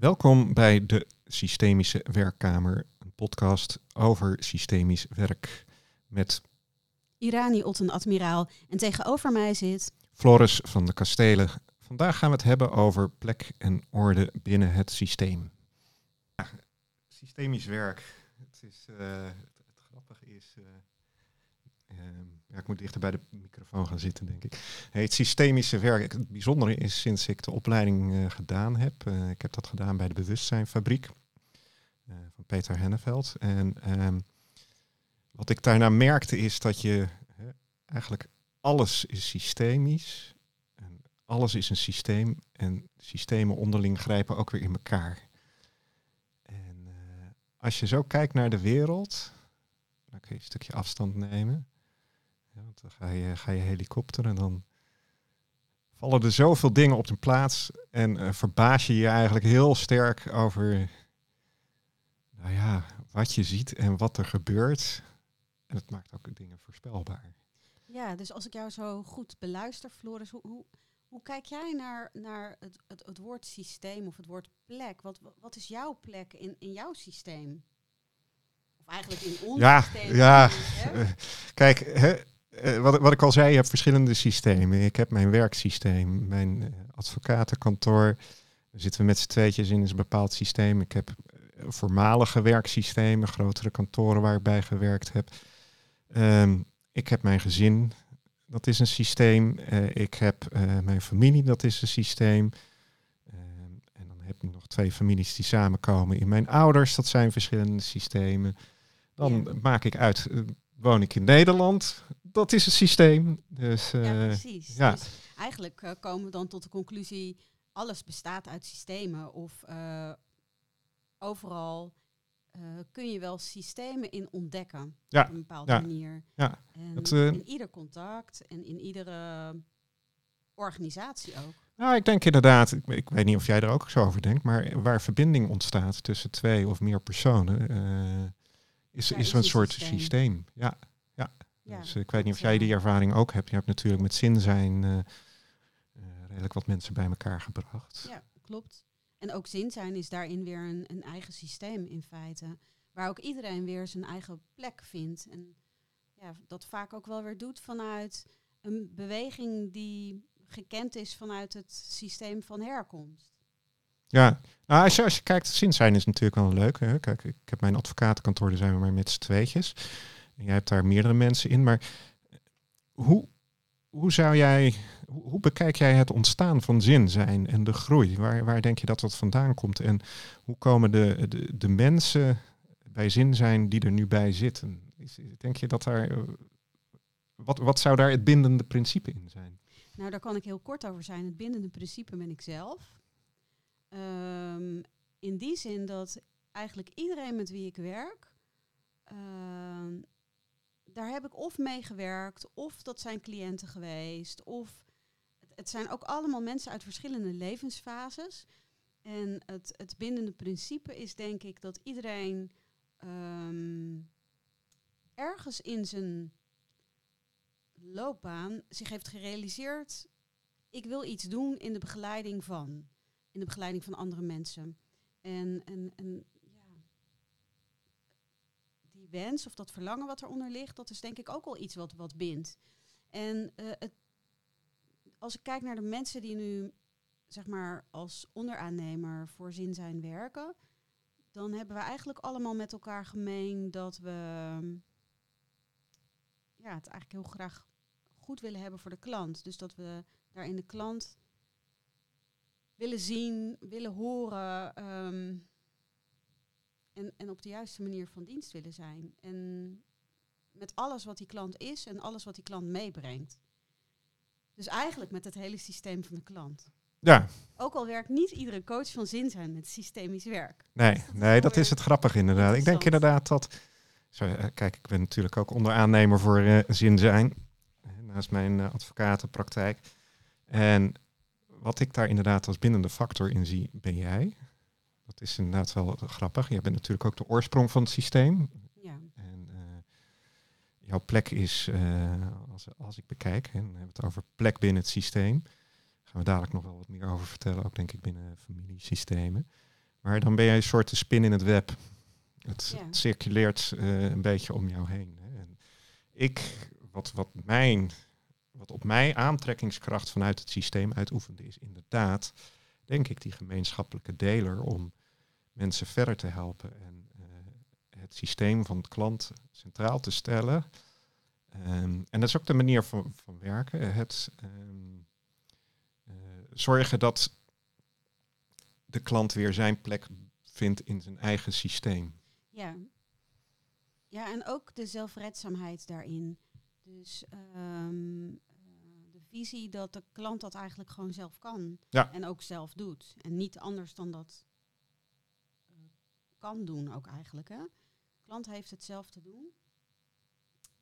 Welkom bij de Systemische Werkkamer, een podcast over systemisch werk met Irani Otten-Admiraal en tegenover mij zit Floris van de Kastelen. Vandaag gaan we het hebben over plek en orde binnen het systeem. Ja, systemisch werk. Het grappige is... ik moet dichter bij de microfoon gaan zitten, denk ik. Het systemische werk. Het bijzondere is sinds ik de opleiding gedaan heb. Ik heb dat gedaan bij de Bewustzijnfabriek van Peter Henneveld. En wat ik daarna merkte is dat je eigenlijk alles is systemisch. En alles is een systeem. En systemen onderling grijpen ook weer in elkaar. En als je zo kijkt naar de wereld, dan kun je een stukje afstand nemen. Ja, want dan ga je helikopteren en dan vallen er zoveel dingen op hun plaats. En verbaas je je eigenlijk heel sterk over wat je ziet en wat er gebeurt. En dat maakt ook dingen voorspelbaar. Ja, dus als ik jou zo goed beluister, Floris, hoe kijk jij naar het woord systeem of het woord plek? Wat is jouw plek in jouw systeem? Of eigenlijk in ons systeem? Ja, kijk... Wat ik al zei, je hebt verschillende systemen. Ik heb mijn werksysteem, mijn advocatenkantoor. Daar zitten we met z'n tweetjes in, is een bepaald systeem. Ik heb voormalige werksystemen, grotere kantoren waar ik bij gewerkt heb. Ik heb mijn gezin, dat is een systeem. Ik heb mijn familie, dat is een systeem. En dan heb ik nog twee families die samenkomen in mijn ouders. Dat zijn verschillende systemen. Dan maak ik uit... woon ik in Nederland, dat is het systeem. Dus, ja, precies. Ja. Dus eigenlijk komen we dan tot de conclusie, alles bestaat uit systemen. Of overal kun je wel systemen in ontdekken. Ja. Op een bepaalde manier. Ja. En dat, in ieder contact en in iedere organisatie ook. Nou, ik denk inderdaad, ik weet niet of jij er ook zo over denkt, maar waar verbinding ontstaat tussen twee of meer personen... Is er een soort systeem. Ja. Dus ik weet niet of jij die ervaring ook hebt. Je hebt natuurlijk met ZinZijn redelijk wat mensen bij elkaar gebracht. Ja, klopt. En ook ZinZijn is daarin weer een eigen systeem in feite. Waar ook iedereen weer zijn eigen plek vindt. En ja, dat vaak ook wel weer doet vanuit een beweging die gekend is vanuit het systeem van herkomst. Ja, nou, als je kijkt, ZinZijn is natuurlijk wel leuk. Hè? Kijk, ik heb mijn advocatenkantoor, daar zijn we maar met z'n tweetjes. En jij hebt daar meerdere mensen in. Maar hoe bekijk jij het ontstaan van ZinZijn en de groei? Waar denk je dat vandaan komt? En hoe komen de mensen bij ZinZijn die er nu bij zitten? Denk je dat daar... Wat zou daar het bindende principe in zijn? Nou, daar kan ik heel kort over zijn. Het bindende principe ben ik zelf. In die zin dat eigenlijk iedereen met wie ik werk, daar heb ik of meegewerkt, of dat zijn cliënten geweest, of het zijn ook allemaal mensen uit verschillende levensfases. En het bindende principe is denk ik dat iedereen ergens in zijn loopbaan zich heeft gerealiseerd, ik wil iets doen in de begeleiding van. In de begeleiding van andere mensen. En die wens of dat verlangen wat eronder ligt, dat is denk ik ook al iets wat bindt. En als ik kijk naar de mensen die nu, zeg maar, als onderaannemer voor ZinZijn werken, dan hebben we eigenlijk allemaal met elkaar gemeen dat we het eigenlijk heel graag goed willen hebben voor de klant. Dus dat we daarin de klant... willen zien, willen horen en op de juiste manier van dienst willen zijn. En met alles wat die klant is en alles wat die klant meebrengt. Dus eigenlijk met het hele systeem van de klant. Ja. Ook al werkt niet iedere coach van ZinZijn met systemisch werk. Nee, dat is het grappig inderdaad. Ik denk inderdaad dat... Kijk, ik ben natuurlijk ook onderaannemer voor ZinZijn. Naast mijn advocatenpraktijk. En... wat ik daar inderdaad als bindende factor in zie, ben jij. Dat is inderdaad wel grappig. Jij bent natuurlijk ook de oorsprong van het systeem. Ja. En jouw plek is, als ik bekijk, en we hebben het over plek binnen het systeem. Daar gaan we dadelijk nog wel wat meer over vertellen, ook denk ik binnen familiesystemen. Maar dan ben je een soort de spin in het web. Het circuleert een beetje om jou heen. Hè. En wat op mij aantrekkingskracht vanuit het systeem uitoefende is inderdaad, denk ik, die gemeenschappelijke deler om mensen verder te helpen en het systeem van de klant centraal te stellen. En dat is ook de manier van werken. Het zorgen dat de klant weer zijn plek vindt in zijn eigen systeem. Ja, ja, en ook de zelfredzaamheid daarin. Dus de visie dat de klant dat eigenlijk gewoon zelf kan. Ja. En ook zelf doet. En niet anders dan dat kan doen ook eigenlijk. Hè? De klant heeft het zelf te doen.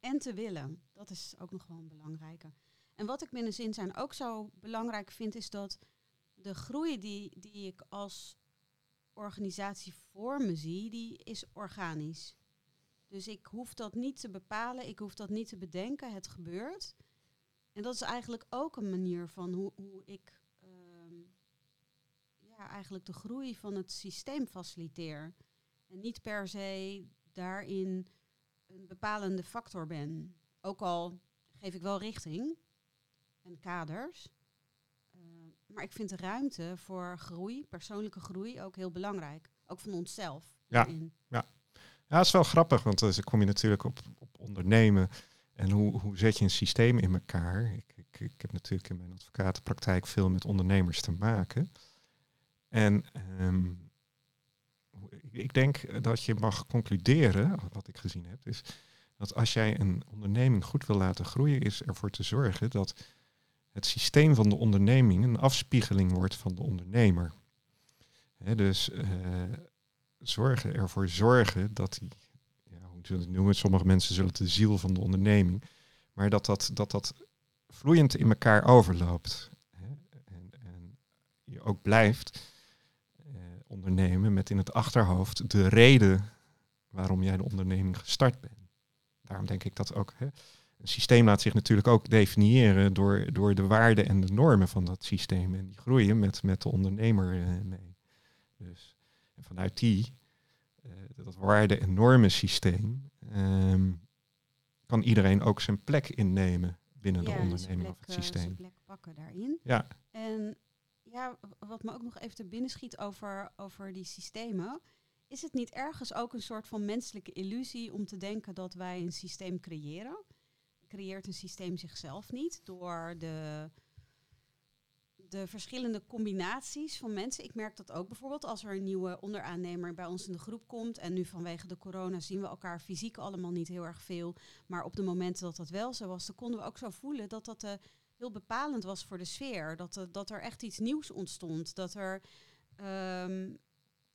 En te willen. Dat is ook nog wel een belangrijke. En wat ik binnen ZinZijn ook zo belangrijk vind, is dat de groei die ik als organisatie voor me zie, die is organisch. Dus ik hoef dat niet te bepalen, ik hoef dat niet te bedenken, het gebeurt. En dat is eigenlijk ook een manier van hoe ik eigenlijk de groei van het systeem faciliteer. En niet per se daarin een bepalende factor ben. Ook al geef ik wel richting en kaders. Maar ik vind de ruimte voor groei, persoonlijke groei, ook heel belangrijk. Ook van onszelf. Ja, dat is wel grappig, want dan kom je natuurlijk op ondernemen. En hoe zet je een systeem in elkaar? Ik heb natuurlijk in mijn advocatenpraktijk veel met ondernemers te maken. En ik denk dat je mag concluderen, wat ik gezien heb, is dat als jij een onderneming goed wil laten groeien, is ervoor te zorgen dat het systeem van de onderneming een afspiegeling wordt van de ondernemer. He, dus ervoor zorgen dat die, hoe zullen we het noemen, sommige mensen zullen het de ziel van de onderneming, maar dat vloeiend in elkaar overloopt. He, en je ook blijft ondernemen met in het achterhoofd de reden waarom jij de onderneming gestart bent. Daarom denk ik dat ook. Hè, een systeem laat zich natuurlijk ook definiëren door de waarden en de normen van dat systeem. En die groeien met de ondernemer mee. Dus en vanuit dat waarden- en normensysteem kan iedereen ook zijn plek innemen binnen de onderneming of het systeem. Zijn plek pakken daarin. Ja. En wat me ook nog even te binnen schiet over die systemen. Is het niet ergens ook een soort van menselijke illusie om te denken dat wij een systeem creëren? Creëert een systeem zichzelf niet door de verschillende combinaties van mensen? Ik merk dat ook bijvoorbeeld als er een nieuwe onderaannemer bij ons in de groep komt. En nu vanwege de corona zien we elkaar fysiek allemaal niet heel erg veel. Maar op de momenten dat dat wel zo was, dan konden we ook zo voelen dat heel bepalend was voor de sfeer. Dat er echt iets nieuws ontstond. Dat er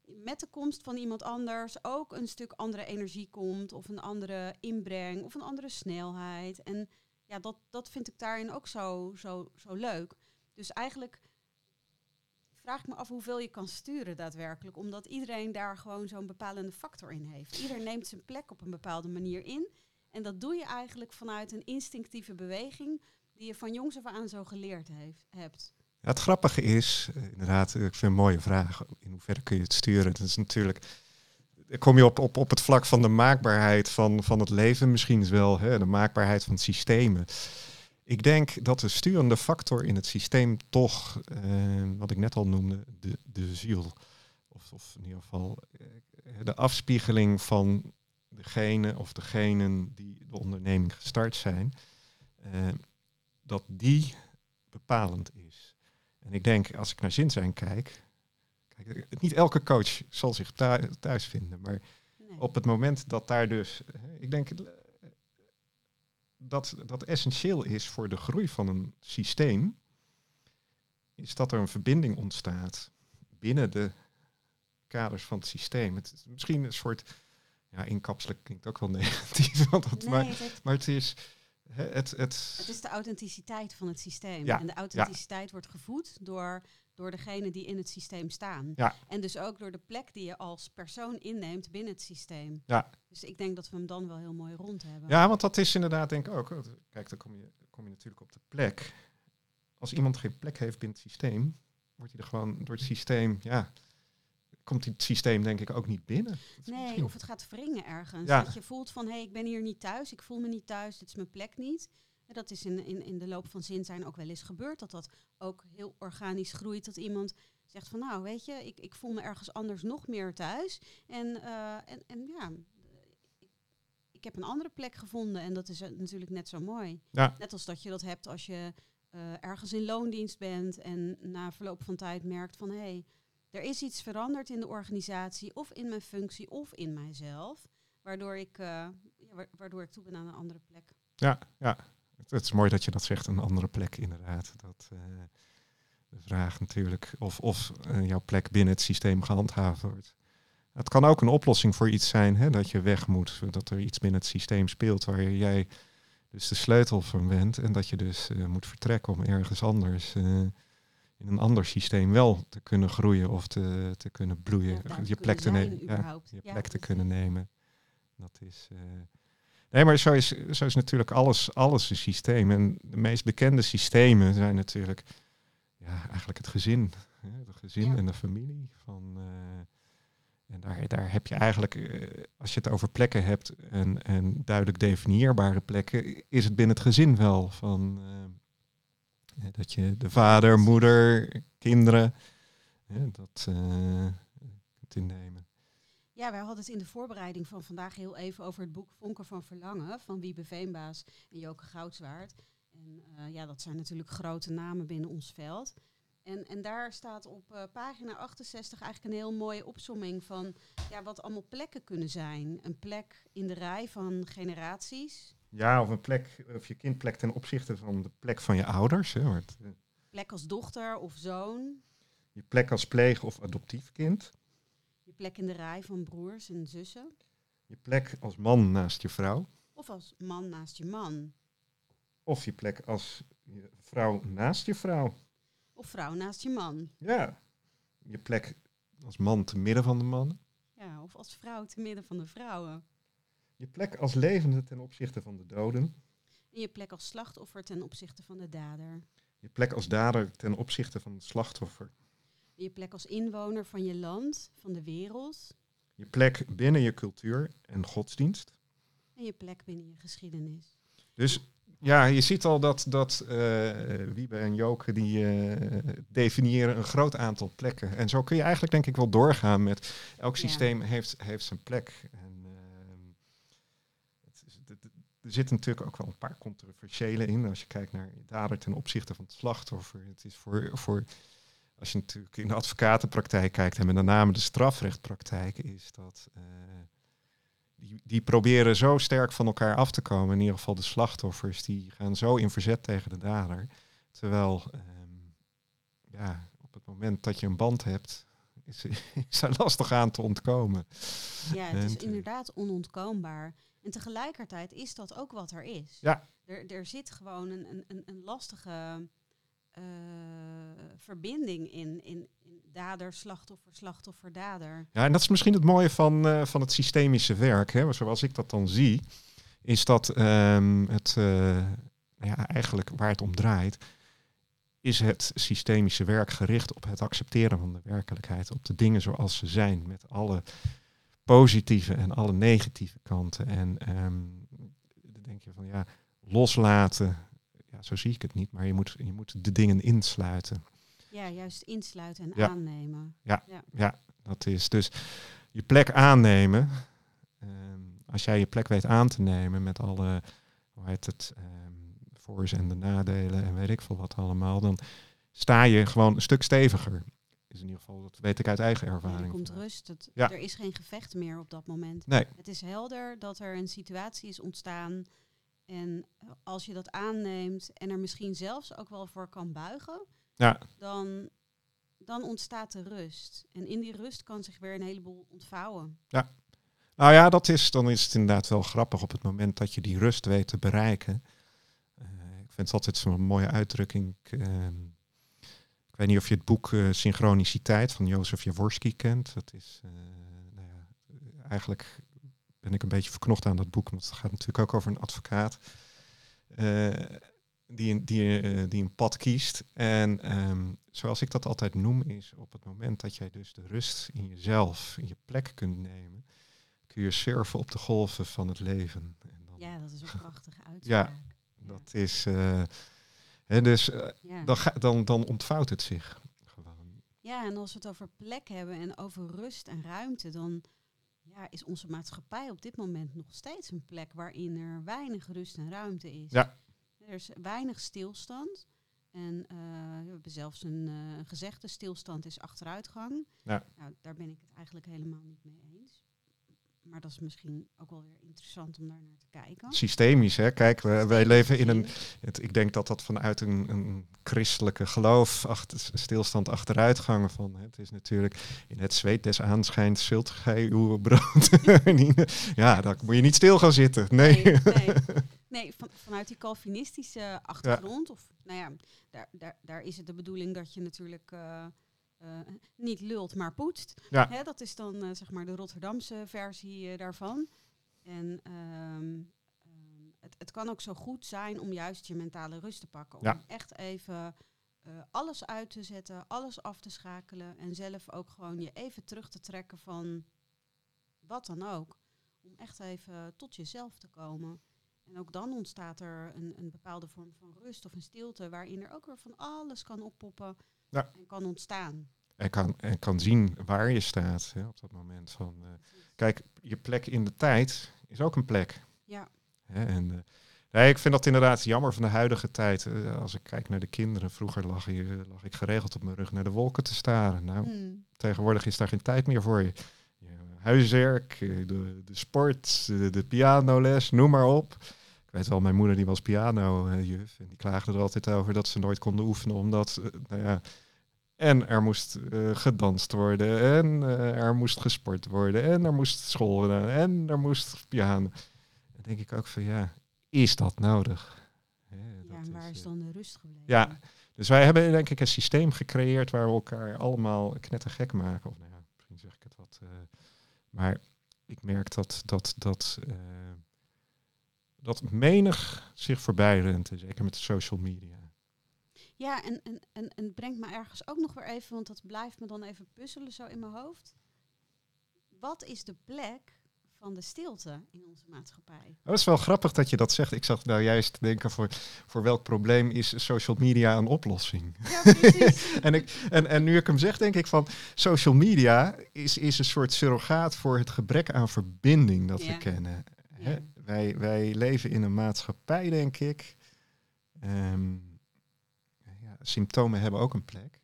met de komst van iemand anders ook een stuk andere energie komt, of een andere inbreng, of een andere snelheid. En ja, dat vind ik daarin ook zo leuk. Dus eigenlijk vraag ik me af hoeveel je kan sturen daadwerkelijk, omdat iedereen daar gewoon zo'n bepalende factor in heeft. Ieder neemt zijn plek op een bepaalde manier in. En dat doe je eigenlijk vanuit een instinctieve beweging die je van jongs af aan zo geleerd hebt. Ja, het grappige is, inderdaad, ik vind een mooie vraag. In hoeverre kun je het sturen? Dat is natuurlijk, kom je op het vlak van de maakbaarheid van het leven misschien wel, hè, de maakbaarheid van systemen. Ik denk dat de sturende factor in het systeem toch, wat ik net al noemde, de ziel. Of in ieder geval de afspiegeling van degene of degenen die de onderneming gestart zijn, dat die bepalend is. En ik denk, als ik naar ZinZijn kijk, niet elke coach zal zich thuis vinden, maar op het moment dat daar dus, ik denk dat essentieel is voor de groei van een systeem, is dat er een verbinding ontstaat binnen de kaders van het systeem. Het is misschien een soort, inkapselen klinkt ook wel negatief, maar het is... Het is de authenticiteit van het systeem. Ja, en de authenticiteit wordt gevoed door degene die in het systeem staan. Ja. En dus ook door de plek die je als persoon inneemt binnen het systeem. Ja. Dus ik denk dat we hem dan wel heel mooi rond hebben. Ja, want dat is inderdaad denk ik ook. Kijk, dan kom je natuurlijk op de plek. Als iemand geen plek heeft binnen het systeem, wordt hij er gewoon door het systeem komt het systeem denk ik ook niet binnen. Nee, of het gaat wringen ergens. Ja. Dat je voelt van, hé, ik ben hier niet thuis, ik voel me niet thuis, dit is mijn plek niet. En dat is in de loop van ZinZijn ook wel eens gebeurd. Dat ook heel organisch groeit. Dat iemand zegt van, nou weet je, ik voel me ergens anders nog meer thuis. En ik heb een andere plek gevonden. En dat is natuurlijk net zo mooi. Ja. Net als dat je dat hebt als je ergens in loondienst bent. En na verloop van tijd merkt van, hé, er is iets veranderd in de organisatie. Of in mijn functie of in mijzelf. Waardoor ik toe ben aan een andere plek. Ja, het is mooi dat je dat zegt, een andere plek inderdaad. Dat de vraag natuurlijk of jouw plek binnen het systeem gehandhaafd wordt. Het kan ook een oplossing voor iets zijn, hè, dat je weg moet, dat er iets binnen het systeem speelt waar jij dus de sleutel van bent en dat je dus moet vertrekken om ergens anders, in een ander systeem wel te kunnen groeien of te kunnen bloeien, je plek te kunnen nemen. Dat is... Nee, maar zo is natuurlijk alles een systeem. En de meest bekende systemen zijn natuurlijk eigenlijk het gezin. Hè? De gezin en de familie. En daar heb je eigenlijk, als je het over plekken hebt en duidelijk definieerbare plekken, is het binnen het gezin wel. Dat je de vader, moeder, kinderen, dat kunt innemen. Ja, wij hadden het in de voorbereiding van vandaag heel even over het boek Vonken van Verlangen van Wiebe Veenbaas en Joke Goudswaard. En dat zijn natuurlijk grote namen binnen ons veld. En daar staat op pagina 68 eigenlijk een heel mooie opsomming van wat allemaal plekken kunnen zijn. Een plek in de rij van generaties. Ja, of een plek, of je kindplek ten opzichte van de plek van je ouders. Hè, plek als dochter of zoon. Je plek als pleeg- of adoptiefkind. Je plek in de rij van broers en zussen. Je plek als man naast je vrouw. Of als man naast je man. Of je plek als je vrouw naast je vrouw. Of vrouw naast je man. Ja. Je plek als man te midden van de mannen. Ja, of als vrouw te midden van de vrouwen. Je plek als levende ten opzichte van de doden. En je plek als slachtoffer ten opzichte van de dader. Je plek als dader ten opzichte van het slachtoffer. Je plek als inwoner van je land, van de wereld. Je plek binnen je cultuur en godsdienst. En je plek binnen je geschiedenis. Dus ja, je ziet al dat Wiebe en Joke die definiëren een groot aantal plekken. En zo kun je eigenlijk denk ik wel doorgaan met elk systeem heeft zijn plek. En, er zitten natuurlijk ook wel een paar controversiële in. Als je kijkt naar dader ten opzichte van het slachtoffer. Het is voor als je natuurlijk in de advocatenpraktijk kijkt en met name de strafrechtpraktijk, is dat die proberen zo sterk van elkaar af te komen. In ieder geval de slachtoffers, die gaan zo in verzet tegen de dader. Terwijl op het moment dat je een band hebt, is daar lastig aan te ontkomen. Ja, het is inderdaad onontkoombaar. En tegelijkertijd is dat ook wat er is. Ja. Er zit gewoon een lastige verbinding in dader, slachtoffer, slachtoffer, dader. Ja, en dat is misschien het mooie van het systemische werk. Hè. Zoals ik dat dan zie, is dat eigenlijk waar het om draait, is het systemische werk gericht op het accepteren van de werkelijkheid, op de dingen zoals ze zijn, met alle positieve en alle negatieve kanten. En dan denk je van loslaten. Ja, zo zie ik het niet, maar je moet de dingen insluiten. Ja, juist insluiten en aannemen. Ja, dat is dus je plek aannemen. Als jij je plek weet aan te nemen met alle voor's en de nadelen en weet ik veel wat allemaal, dan sta je gewoon een stuk steviger. Dus in ieder geval, dat weet ik uit eigen ervaring. Ja, er komt rust. Er is geen gevecht meer op dat moment. Nee. Het is helder dat er een situatie is ontstaan. En als je dat aanneemt en er misschien zelfs ook wel voor kan buigen, dan ontstaat de rust. En in die rust kan zich weer een heleboel ontvouwen. Ja, nou ja, dan is het inderdaad wel grappig op het moment dat je die rust weet te bereiken. Ik vind het altijd zo'n mooie uitdrukking. Ik weet niet of je het boek Synchroniciteit van Jozef Jaworski kent. Dat is eigenlijk... ben ik een beetje verknocht aan dat boek, want het gaat natuurlijk ook over een advocaat. die een pad kiest. En zoals ik dat altijd noem, is op het moment dat jij dus de rust in jezelf, in je plek kunt nemen, kun je surfen op de golven van het leven. En dan, ja, dat is een prachtige uitspraak. Ja, dat is... Dan ontvouwt het zich gewoon. Ja, en als we het over plek hebben en over rust en ruimte, dan is onze maatschappij op dit moment nog steeds een plek waarin er weinig rust en ruimte is. Ja. Er is weinig stilstand. En we hebben zelfs een gezegde, stilstand is achteruitgang. Ja. Nou, daar ben ik het eigenlijk helemaal niet mee eens. Maar dat is misschien ook wel weer interessant om daar naar te kijken. Systemisch, hè? Kijk, wij leven in een... Ik denk dat vanuit een christelijke geloof... stilstand achteruitgangen van... Het is natuurlijk in het zweet des aanschijns... zult gij uw brood... ja, daar moet je niet stil gaan zitten. Nee, vanuit die Calvinistische achtergrond... Ja. Of, daar is het de bedoeling dat je natuurlijk... niet lult, maar poetst. Ja. Hè, dat is dan de Rotterdamse versie daarvan. En het kan ook zo goed zijn om juist je mentale rust te pakken. Om echt even alles uit te zetten, alles af te schakelen. En zelf ook gewoon je even terug te trekken van wat dan ook. Om echt even tot jezelf te komen. En ook dan ontstaat er een bepaalde vorm van rust of een stilte... waarin er ook weer van alles kan oppoppen... Ja. En kan ontstaan. En kan zien waar je staat, hè, op dat moment. Kijk, je plek in de tijd is ook een plek. Ja. Hè, ik vind dat inderdaad jammer van de huidige tijd. Als ik kijk naar de kinderen, vroeger lag ik geregeld op mijn rug naar de wolken te staren. Nou, tegenwoordig is daar geen tijd meer voor je. Huiswerk, de sport, de pianoles, noem maar op. Ik weet wel, mijn moeder die was pianojuf en die klaagde er altijd over dat ze nooit konden oefenen omdat, en er moest gedanst worden en er moest gesport worden en er moest school worden en er moest piano. Dan denk ik ook van is dat nodig? En waar is dan de rust gebleven? Ja, dus wij hebben denk ik een systeem gecreëerd waar we elkaar allemaal knettergek maken. Of misschien zeg ik het wat. Maar ik merk dat menig zich voorbij rent, zeker met de social media. Ja, en brengt me ergens ook nog weer even, want dat blijft me dan even puzzelen zo in mijn hoofd. Wat is de plek van de stilte in onze maatschappij? Dat is wel grappig dat je dat zegt. Ik zag nou juist denken, voor welk probleem is social media een oplossing? Ja, precies. en nu ik hem zeg, denk ik van, social media is een soort surrogaat voor het gebrek aan verbinding dat we kennen. Ja. Hè? Wij leven in een maatschappij, denk ik. Symptomen hebben ook een plek.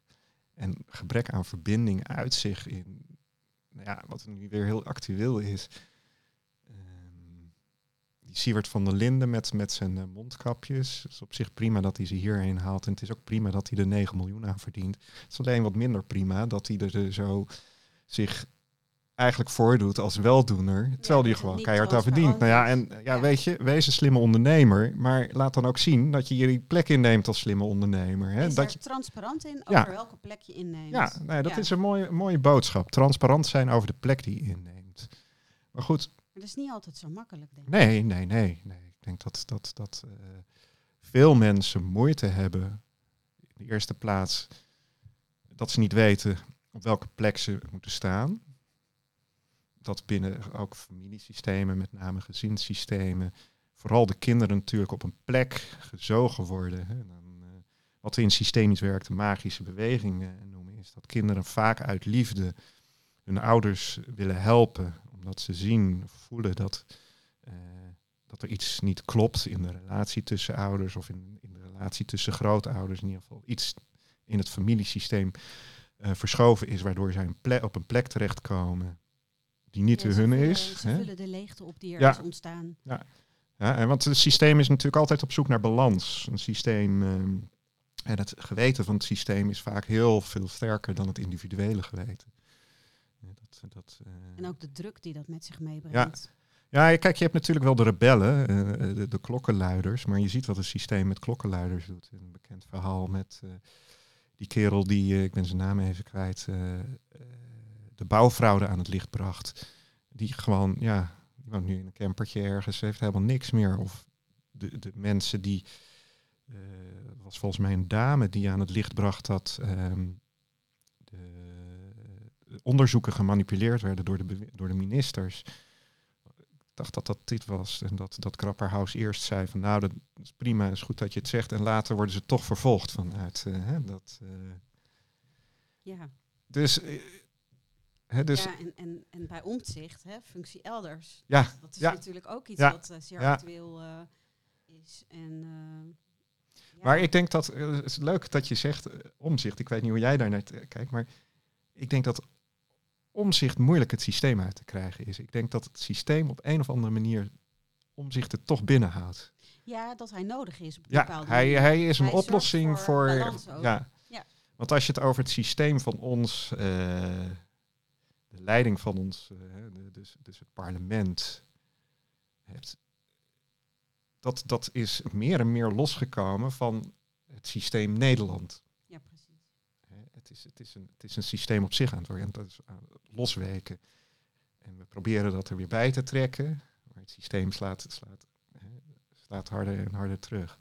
En gebrek aan verbinding uit zich in... wat nu weer heel actueel is. Die Sievert van der Linden met zijn mondkapjes. Het is op zich prima dat hij ze hierheen haalt. En het is ook prima dat hij er 9 miljoen aan verdient. Het is alleen wat minder prima dat hij er zo zich... eigenlijk voordoet als weldoener, terwijl die gewoon keihard aan verdient. Weet je, wees een slimme ondernemer, maar laat dan ook zien dat je je plek inneemt als slimme ondernemer. Hè? Is dat je transparant in over welke plek je inneemt. Ja, is een mooie boodschap. Transparant zijn over de plek die je inneemt. Maar goed. Maar dat is niet altijd zo makkelijk, denk ik. Nee. Ik denk dat veel mensen moeite hebben, in de eerste plaats, dat ze niet weten op welke plek ze moeten staan. Dat binnen ook familiesystemen, met name gezinssystemen, vooral de kinderen natuurlijk op een plek gezogen worden. Hè. Wat we in systemisch werk de magische bewegingen noemen, is dat kinderen vaak uit liefde hun ouders willen helpen. Omdat ze zien of voelen dat er iets niet klopt in de relatie tussen ouders of in de relatie tussen grootouders. In ieder geval iets in het familiesysteem verschoven is, waardoor zij op een plek terechtkomen. Die niet de hun is. Ze vullen de leegte op die er is ontstaan. Ja, en want het systeem is natuurlijk altijd op zoek naar balans. Een systeem en het geweten van het systeem is vaak heel veel sterker dan het individuele geweten. En ook de druk die dat met zich meebrengt. Ja, kijk, je hebt natuurlijk wel de rebellen, de klokkenluiders, maar je ziet wat een systeem met klokkenluiders doet. Een bekend verhaal met die kerel die, ik ben zijn naam even kwijt... de bouwfraude aan het licht bracht, die gewoon, die woont nu in een campertje ergens, heeft helemaal niks meer. Of de mensen die Dat was volgens mij een dame die aan het licht bracht dat de onderzoeken gemanipuleerd werden door de ministers. Ik dacht dat dit was en dat Grapperhaus eerst zei van nou, dat is prima, is goed dat je het zegt. En later worden ze toch vervolgd vanuit dat... Ja. Dus... Dus ja, en bij Omtzigt, functie elders. Ja. Dat is natuurlijk ook iets wat zeer actueel is. Maar ik denk dat... Het is leuk dat je zegt Omtzigt. Ik weet niet hoe jij daar naar kijkt, maar ik denk dat Omtzigt moeilijk het systeem uit te krijgen is. Ik denk dat het systeem op een of andere manier Omtzigt het toch binnenhoudt. Ja, dat hij nodig is op een bepaalde manier. Hij is een oplossing voor want als je het over het systeem van ons... de leiding van ons, dus het parlement, hebt. Dat is meer en meer losgekomen van het systeem Nederland. Ja, precies. Het is een systeem op zich aan het worden, dat is aan het losweken. En we proberen dat er weer bij te trekken, maar het systeem slaat harder en harder terug.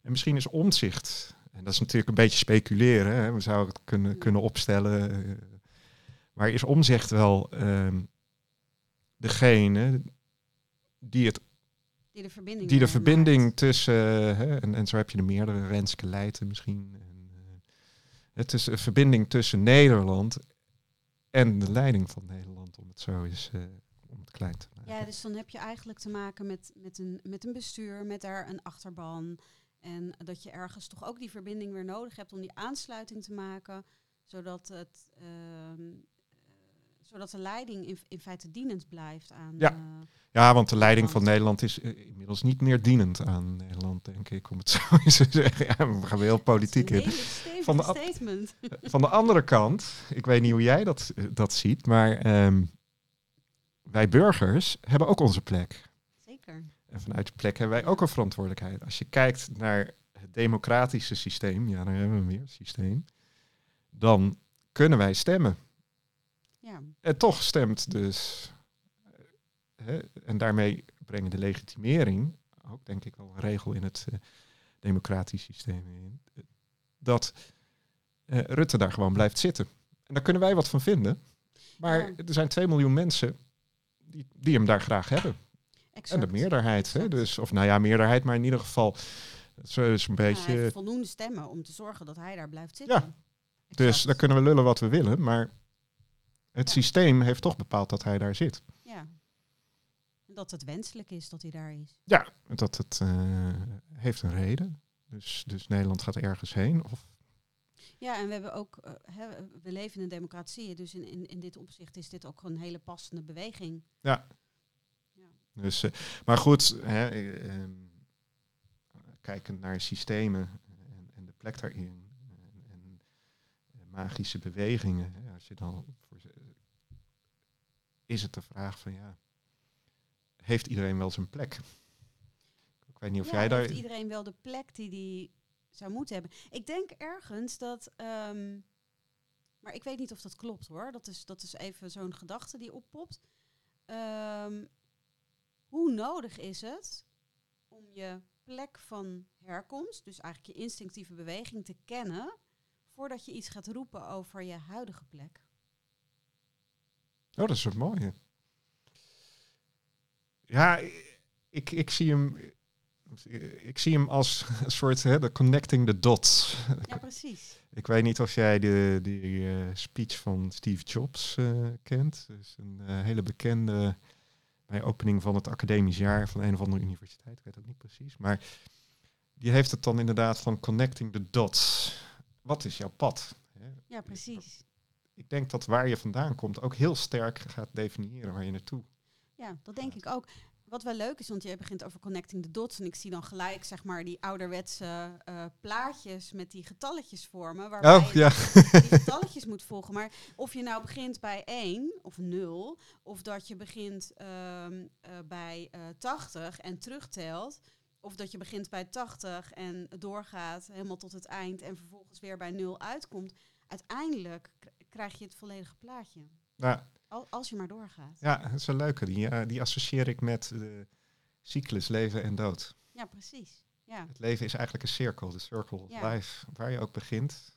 En misschien is Omtzigt, en dat is natuurlijk een beetje speculeren, we zouden het kunnen opstellen... Maar is Omtzigt wel degene die de verbinding tussen... en zo heb je er meerdere, Renske Leijten misschien. Het is een verbinding tussen Nederland en de leiding van Nederland, om het zo eens om het klein te maken. Ja, dus dan heb je eigenlijk te maken met een bestuur, met daar een achterban. En dat je ergens toch ook die verbinding weer nodig hebt om die aansluiting te maken, zodat het... zodat de leiding in feite dienend blijft aan... want de leiding van Nederland is inmiddels niet meer dienend aan Nederland, denk ik. Om het zo eens te zeggen. Ja, we gaan weer heel politiek in. Van de andere kant, ik weet niet hoe jij dat ziet, maar wij burgers hebben ook onze plek. Zeker. En vanuit die plek hebben wij ook een verantwoordelijkheid. Als je kijkt naar het democratische systeem, ja, daar hebben we weer het systeem, dan kunnen wij stemmen. Ja. En toch stemt dus, en daarmee brengen de legitimering, ook denk ik wel een regel in het democratisch systeem in, dat Rutte daar gewoon blijft zitten. En daar kunnen wij wat van vinden, maar er zijn 2 miljoen mensen die hem daar graag hebben. Exact. En de meerderheid, dus, of nou ja, meerderheid, maar in ieder geval, zo is een beetje... Hij heeft voldoende stemmen om te zorgen dat hij daar blijft zitten. Ja, dus daar kunnen we lullen wat we willen, maar... Het systeem heeft toch bepaald dat hij daar zit. Ja. Dat het wenselijk is dat hij daar is. Ja, dat het heeft een reden. Dus Nederland gaat ergens heen. Of... Ja, en we hebben ook, we leven in een democratie. Dus in dit opzicht is dit ook een hele passende beweging. Ja. Dus, maar goed, kijkend naar systemen en de plek daarin. En magische bewegingen. Als je dan... Is het de vraag van heeft iedereen wel zijn plek? Ik weet niet of jij daar... Heeft iedereen wel de plek die zou moeten hebben? Ik denk ergens dat... maar ik weet niet of dat klopt hoor. Dat is even zo'n gedachte die oppopt. Hoe nodig is het om je plek van herkomst, dus eigenlijk je instinctieve beweging, te kennen, voordat je iets gaat roepen over je huidige plek? Oh, dat is wat mooi. Ja, ik zie hem als een soort de connecting the dots. Ja, precies. Ik weet niet of jij die speech van Steve Jobs kent. Dat is een hele bekende bij opening van het academisch jaar van een of andere universiteit. Ik weet ook niet precies. Maar die heeft het dan inderdaad van connecting the dots. Wat is jouw pad? Ja, precies. Ik denk dat waar je vandaan komt ook heel sterk gaat definiëren waar je naartoe. Ja, dat denk ik ook. Wat wel leuk is, want jij begint over connecting the dots. En ik zie dan gelijk, zeg maar, die ouderwetse plaatjes met die getalletjes vormen. Waarbij die getalletjes moet volgen. Maar of je nou begint bij 1 of 0, of dat je begint bij 80 en terugtelt... Of dat je begint bij 80 en doorgaat helemaal tot het eind en vervolgens weer bij 0 uitkomt. Uiteindelijk krijg je het volledige plaatje. Ja. Als je maar doorgaat. Ja, dat is een leuke. Die associeer ik met de cyclus leven en dood. Ja, precies. Ja. Het leven is eigenlijk een cirkel, de circle of life, waar je ook begint.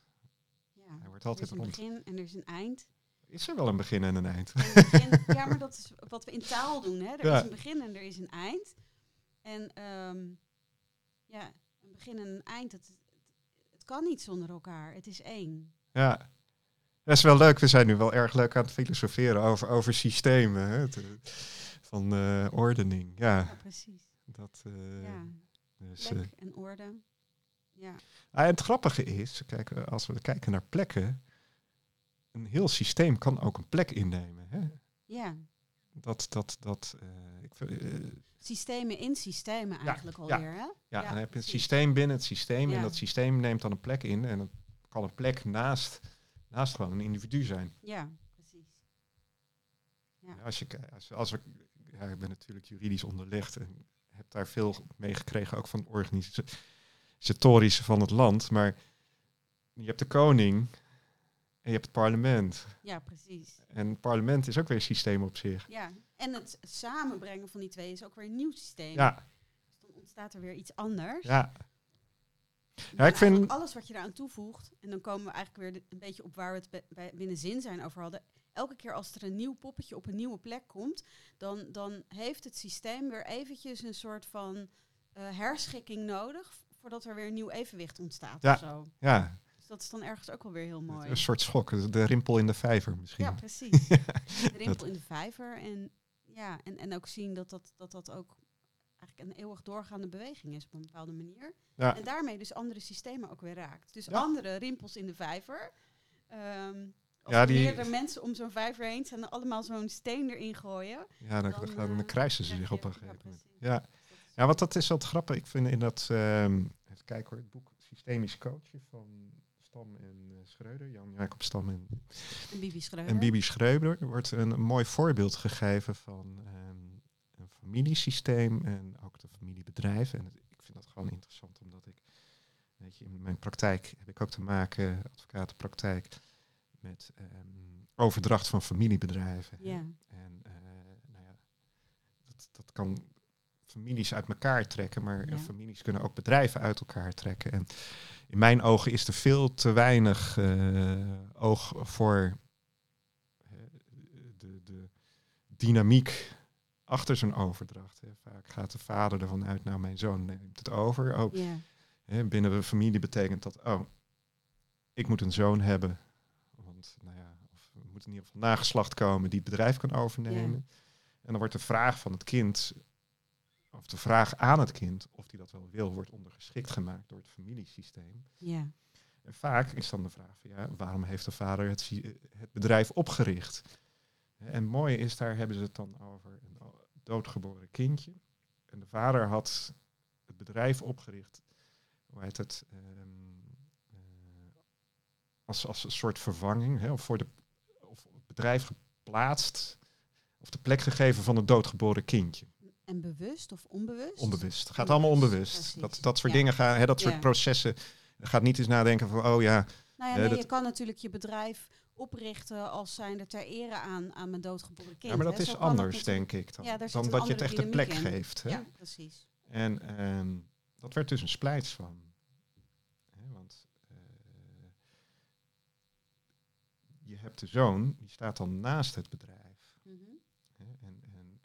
Ja. Hij wordt altijd rond. Er is een begin en er is een eind. Is er wel een begin en een eind? Ja, maar dat is wat we in taal doen. Hè? Er is een begin en er is een eind. En een begin en een eind, het kan niet zonder elkaar. Het is één. Ja, dat is wel leuk. We zijn nu wel erg leuk aan het filosoferen over systemen. Hè? Van ordening. Ja, precies. Dat, dus, plek en orde. Ja. En het grappige is, kijk, als we kijken naar plekken, een heel systeem kan ook een plek innemen. Hè? Ja. Systemen in systemen eigenlijk alweer. Hè? Ja, en dan heb je een systeem binnen het systeem. Ja. En dat systeem neemt dan een plek in. En dan kan een plek naast gewoon een individu zijn. Ja, precies. Ja. Ik ben natuurlijk juridisch onderlegd en heb daar veel mee gekregen, ook van het organisatorische van het land. Maar je hebt de koning en je hebt het parlement. Ja, precies. En het parlement is ook weer een systeem op zich. Ja, en het samenbrengen van die twee is ook weer een nieuw systeem. Ja. Dus dan ontstaat er weer iets anders. Ja. Ja, ik vind alles wat je eraan toevoegt, en dan komen we eigenlijk weer een beetje op waar we het binnen ZinZijn over hadden. Elke keer als er een nieuw poppetje op een nieuwe plek komt, dan heeft het systeem weer eventjes een soort van herschikking nodig, voordat er weer een nieuw evenwicht ontstaat. Ja, of zo. Ja. Dus dat is dan ergens ook wel weer heel mooi. Een soort schok, de rimpel in de vijver misschien. Ja, precies. De rimpel in de vijver en ook zien dat ook eigenlijk een eeuwig doorgaande beweging is op een bepaalde manier. Ja. En daarmee dus andere systemen ook weer raakt. Dus andere rimpels in de vijver. Meerdere mensen om zo'n vijver heen zijn en allemaal zo'n steen erin gooien. Ja, dan kruisen ze zich op een gegeven moment. Ja. Ja, want dat is wat grappig. Ik vind in dat, even kijken hoor, het boek Systemisch Coachen van Stam en Schreuder, Jan Jacob Stam en Bibi Schreuder. En Bibi Schreuder wordt een mooi voorbeeld gegeven van een familiesysteem en ook de familiebedrijf. En ik vind dat gewoon interessant, omdat ik, weet je, in mijn praktijk heb ik ook te maken, advocatenpraktijk, met overdracht van familiebedrijven. Yeah. En dat kan families uit elkaar trekken, maar families kunnen ook bedrijven uit elkaar trekken. En in mijn ogen is er veel te weinig oog voor de dynamiek achter zo'n overdracht. Hè. Vaak gaat de vader ervan uit, nou, mijn zoon neemt het over. Oh, hè, binnen de familie betekent dat, ik moet een zoon hebben. Of er moet in ieder geval nageslacht komen die het bedrijf kan overnemen. Ja. En dan wordt de vraag van het kind, of de vraag aan het kind, of die dat wel wil, wordt ondergeschikt gemaakt door het familiesysteem. Ja. En vaak is dan de vraag van, waarom heeft de vader het bedrijf opgericht? En mooi is, daar hebben ze het dan over een doodgeboren kindje. En de vader had het bedrijf opgericht, hoe heet het? Als een soort vervanging, hè, of het bedrijf geplaatst, of de plek gegeven van het doodgeboren kindje. En bewust of onbewust? Onbewust. Het gaat allemaal onbewust. Dat soort dingen gaan, hè, dat soort processen. Gaat niet eens nadenken van, je kan natuurlijk je bedrijf oprichten als zijnde ter ere aan mijn doodgeboren kind. Ja, maar dat is anders, denk ik, dan dat je het echt een plek geeft. Hè? Ja, precies. En dat werd dus een splijts van. Je hebt de zoon, die staat dan naast het bedrijf. Mm-hmm. En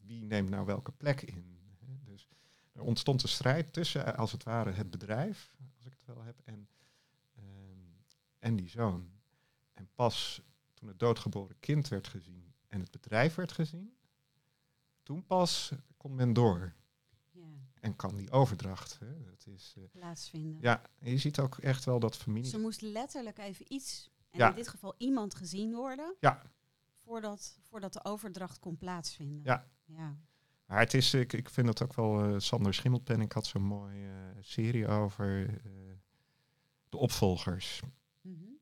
wie neemt nou welke plek in? Dus er ontstond een strijd tussen, als het ware, het bedrijf, als ik het wel heb, en die zoon. En pas toen het doodgeboren kind werd gezien en het bedrijf werd gezien, toen pas kon men door. En kan die overdracht plaatsvinden. Ja, je ziet ook echt wel dat familie. Ze moest letterlijk even iets. En in dit geval iemand gezien worden. Ja. Voordat de overdracht kon plaatsvinden. Ja. Ja. Maar het is, ik vind dat ook wel. Sander Schimmelpenninck had zo'n mooie serie over de opvolgers. Mm-hmm.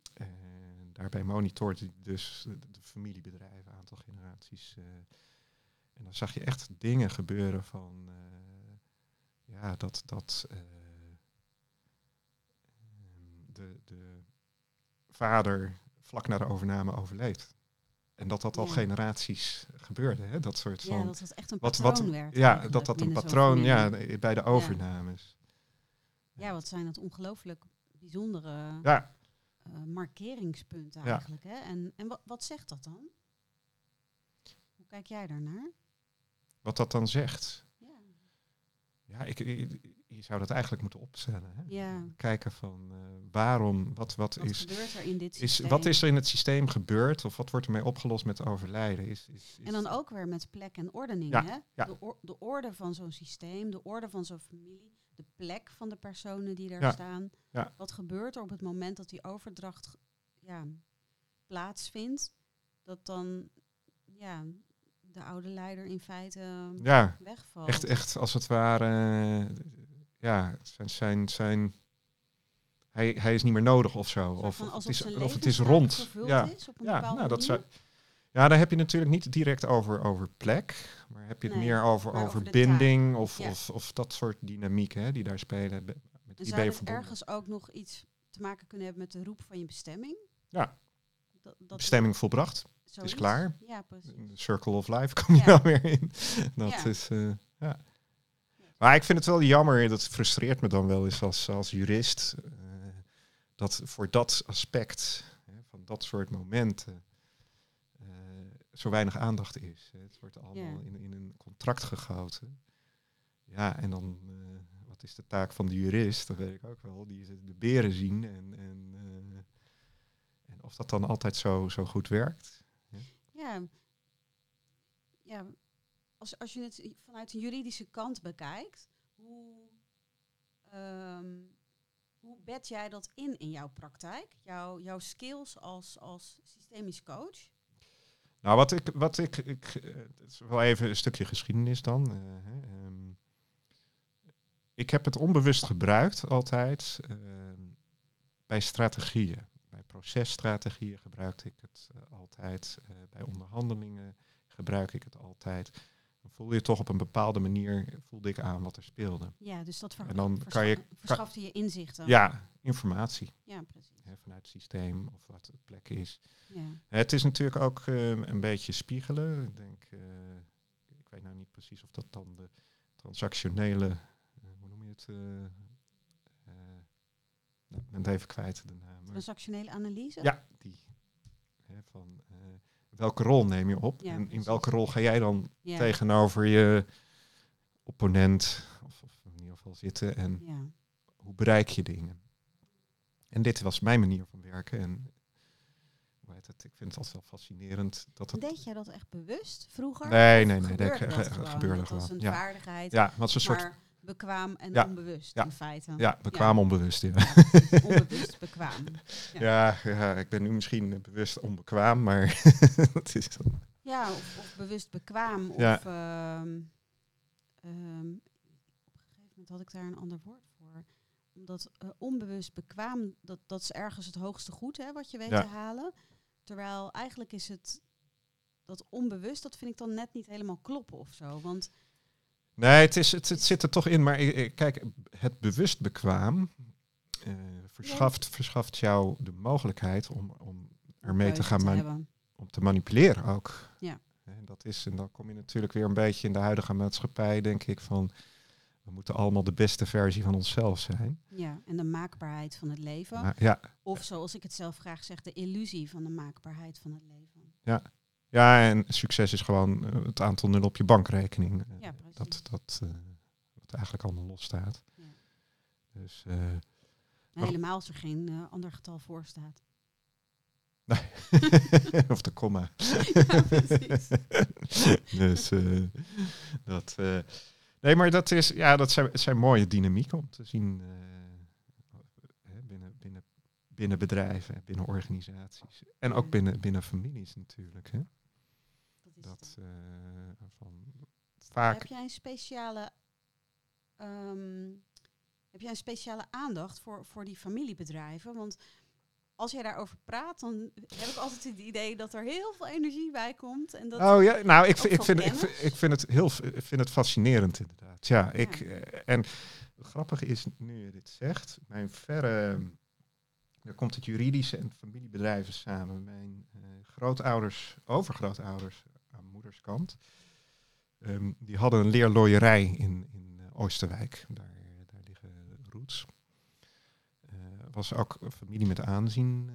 Daarbij monitort hij dus de familiebedrijven, een aantal generaties. En dan zag je echt dingen gebeuren van. De vader vlak na de overname overleed. En dat dat al generaties gebeurde. Hè? Dat soort van. Ja, dat was echt een patroon werd. Ja, dat een patroon bij de overnames. Ja, wat zijn dat ongelooflijk bijzondere markeringspunten eigenlijk. Hè? En wat zegt dat dan? Hoe kijk jij daarnaar? Wat dat dan zegt? Ja, je zou dat eigenlijk moeten opstellen. Hè? Ja. Kijken van waarom, wat is er in het systeem gebeurd? Of wat wordt ermee opgelost met overlijden? En dan ook weer met plek en ordening. Ja. Hè? Ja. De orde van zo'n systeem, de orde van zo'n familie, de plek van de personen die daar staan. Ja. Wat gebeurt er op het moment dat die overdracht plaatsvindt? Dat dan de oude leider in feite wegvalt. Echt als het ware... hij is niet meer nodig of zo. Of het is rond. Is op een dat zou, daar heb je natuurlijk niet direct over plek. Maar heb je het meer over binding of dat soort dynamiek hè, die daar spelen. En zou het ergens ook nog iets te maken kunnen hebben met de roep van je bestemming? Ja, dat bestemming volbracht. Het is klaar. Ja, precies. Circle of Life kom je nou weer in. Dat is... Maar ik vind het wel jammer, dat frustreert me dan wel eens als jurist, dat voor dat aspect, van dat soort momenten, zo weinig aandacht is. Het wordt allemaal in een contract gegoten. Ja, en dan, wat is de taak van de jurist? Dat weet ik ook wel. Die de beren zien en of dat dan altijd zo goed werkt. Ja. Als je het vanuit de juridische kant bekijkt, hoe bed jij dat in jouw praktijk? Jouw skills als systemisch coach? Nou, het is wel even een stukje geschiedenis dan. Ik heb het onbewust gebruikt altijd bij strategieën. Bij processtrategieën gebruikte ik het altijd. Bij onderhandelingen gebruik ik het altijd. Dan voelde je toch op een bepaalde manier, voelde ik aan wat er speelde. Ja, dus dat verschafte je inzichten. Ja, informatie. Ja, precies. He, vanuit het systeem of wat de plek is. Ja. Het is natuurlijk ook een beetje spiegelen. Ik denk, ik weet nou niet precies of dat dan de transactionele, hoe noem je het? Ik ben het even kwijt de naam. Transactionele analyse? Ja, die. He, van... welke rol neem je op? En in welke rol ga jij dan tegenover je opponent of in ieder geval zitten? En hoe bereik je dingen? En dit was mijn manier van werken. En ik vind het altijd wel fascinerend. Deed jij dat echt bewust vroeger? Nee. Dat gebeurde gewoon. Dat was een vaardigheid. Ja, wat is een soort... bekwaam en onbewust in feite. Ja, bekwaam onbewust. Ja. Ja, onbewust bekwaam. Ja. Ja, ik ben nu misschien bewust onbekwaam, maar dat is dan. Ja, of bewust bekwaam. Of, op een gegeven moment had ik daar een ander woord voor. Omdat onbewust bekwaam, dat is ergens het hoogste goed hè, wat je weet te halen. Terwijl eigenlijk is het dat onbewust, dat vind ik dan net niet helemaal kloppen of zo. Want... Nee, het zit er toch in. Maar kijk, het bewust bekwaam verschaft jou de mogelijkheid om ermee te gaan om te manipuleren ook. Ja. En dan kom je natuurlijk weer een beetje in de huidige maatschappij, denk ik, van we moeten allemaal de beste versie van onszelf zijn. Ja, en de maakbaarheid van het leven. Of zoals ik het zelf graag zeg, de illusie van de maakbaarheid van het leven. Ja. Ja, en succes is gewoon het aantal nullen op je bankrekening. Dat eigenlijk allemaal los staat. Ja. Dus, helemaal als er geen ander getal voor staat. Nee. Of de komma. Ja, precies. Dus dat... nee, maar dat is... Ja, het zijn mooie dynamieken om te zien binnen bedrijven, binnen organisaties. En ook binnen families natuurlijk, hè. Vaak... Heb jij een speciale aandacht voor die familiebedrijven? Want als jij daarover praat, dan heb ik altijd het idee dat er heel veel energie bij komt. En dat ik vind het fascinerend inderdaad. Ja, en het grappige is, nu je dit zegt, mijn verre Daar komt het juridische en familiebedrijven samen. Mijn grootouders, overgrootouders aan moederskant, die hadden een leerlooierij in Oosterwijk. Daar liggen roots. Was ook een familie met aanzien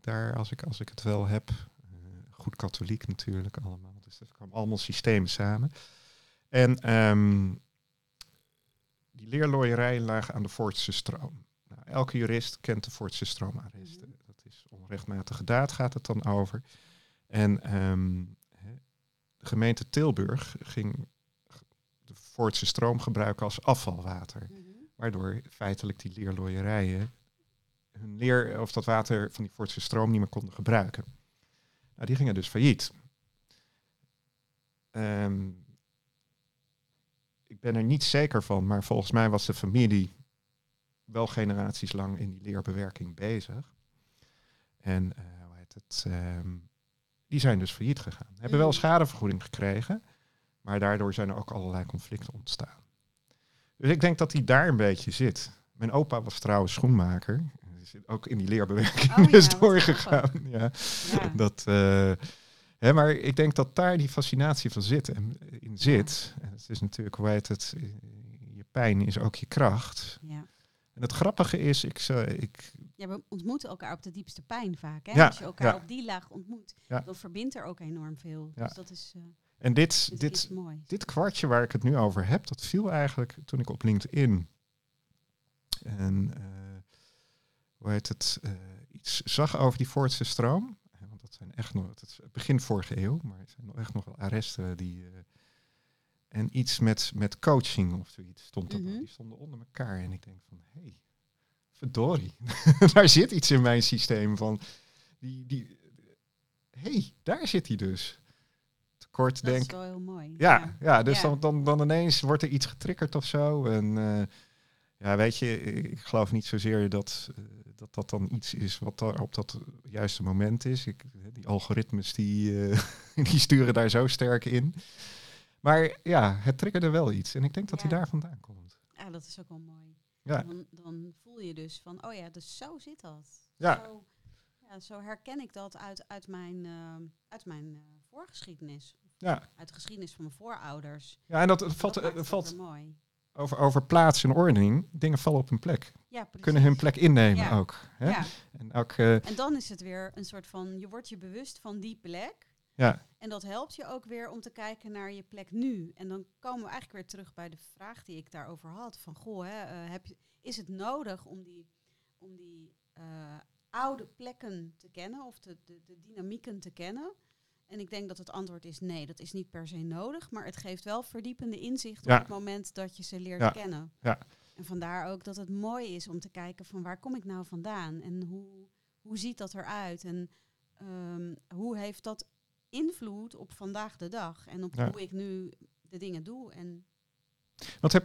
daar, als ik het wel heb. Goed katholiek natuurlijk allemaal. Dus dat kwam allemaal systemen samen. En die leerlooierij lag aan de Voorste Stroom. Nou, elke jurist kent de Voorste Stroomarresten. Dat is onrechtmatige daad, gaat het dan over. En de gemeente Tilburg ging de Voorste Stroom gebruiken als afvalwater. Mm-hmm. Waardoor feitelijk die leerlooierijen hun leer of dat water van die Voorste Stroom niet meer konden gebruiken. Nou, die gingen dus failliet. Ik ben er niet zeker van, maar volgens mij was de familie wel generaties lang in die leerbewerking bezig. En die zijn dus failliet gegaan. Hebben wel schadevergoeding gekregen, maar daardoor zijn er ook allerlei conflicten ontstaan. Dus ik denk dat die daar een beetje zit. Mijn opa was trouwens schoenmaker. Zit ook in die leerbewerking dus doorgegaan. Ja. Dat, maar ik denk dat daar die fascinatie van zit. En het is natuurlijk, je pijn is ook je kracht. Ja. En het grappige is, we ontmoeten elkaar op de diepste pijn vaak. Hè? Ja, als je elkaar op die laag ontmoet, dan verbindt er ook enorm veel. Ja. Dus dat is, en dit is mooi. Dit kwartje waar ik het nu over heb, dat viel eigenlijk toen ik op LinkedIn en iets zag over die Voorste Stroom. Want dat zijn echt nog, het is begin vorige eeuw, maar er zijn nog echt nog wel arresten die. En iets met coaching of zoiets stond dat. Mm-hmm. Die stonden onder elkaar. En ik denk van, verdorie. Daar zit iets in mijn systeem van. Daar zit hij dus. Tekort denk. Dat is wel heel mooi. Ja. Dan ineens wordt er iets getriggerd of zo. En ik geloof niet zozeer dat dan iets is wat daar op dat juiste moment is. Die algoritmes die sturen daar zo sterk in. Maar ja, het triggerde wel iets. En ik denk dat hij daar vandaan komt. Ja, dat is ook wel mooi. Ja. Dan voel je dus van, dus zo zit dat. Ja. Zo herken ik dat uit mijn voorgeschiedenis. Ja. Uit de geschiedenis van mijn voorouders. Ja, en dat valt mooi. Over plaats en ordening. Dingen vallen op hun plek. Ja, kunnen hun plek innemen ook. Hè? Ja. En dan is het weer een soort van, je wordt je bewust van die plek. Ja. En dat helpt je ook weer om te kijken naar je plek nu. En dan komen we eigenlijk weer terug bij de vraag die ik daarover had. Van is het nodig om die oude plekken te kennen of de dynamieken te kennen? En ik denk dat het antwoord is nee, dat is niet per se nodig. Maar het geeft wel verdiepende inzicht op het moment dat je ze leert kennen. Ja. En vandaar ook dat het mooi is om te kijken van waar kom ik nou vandaan? En hoe ziet dat eruit? En hoe heeft dat invloed op vandaag de dag en op hoe ik nu de dingen doe. En wat heb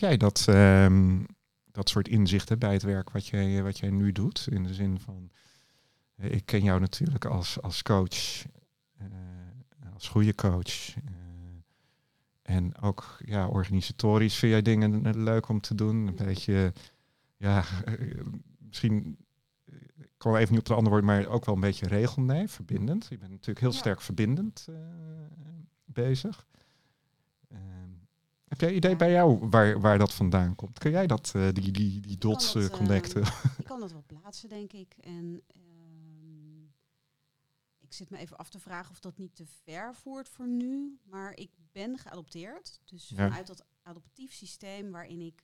jij dat soort inzichten bij het werk wat jij nu doet? In de zin van, ik ken jou natuurlijk als coach, als goede coach. En ook organisatorisch vind jij dingen leuk om te doen. Een beetje, misschien... Ik kom even niet op de andere woord, maar ook wel een beetje regelneef, verbindend. Je bent natuurlijk heel sterk verbindend bezig. Heb jij een idee bij jou waar dat vandaan komt? Kun jij dat, die dots connecten? Ik kan dat wel plaatsen, denk ik. En ik zit me even af te vragen of dat niet te ver voert voor nu. Maar ik ben geadopteerd. Dus vanuit dat adoptief systeem waarin ik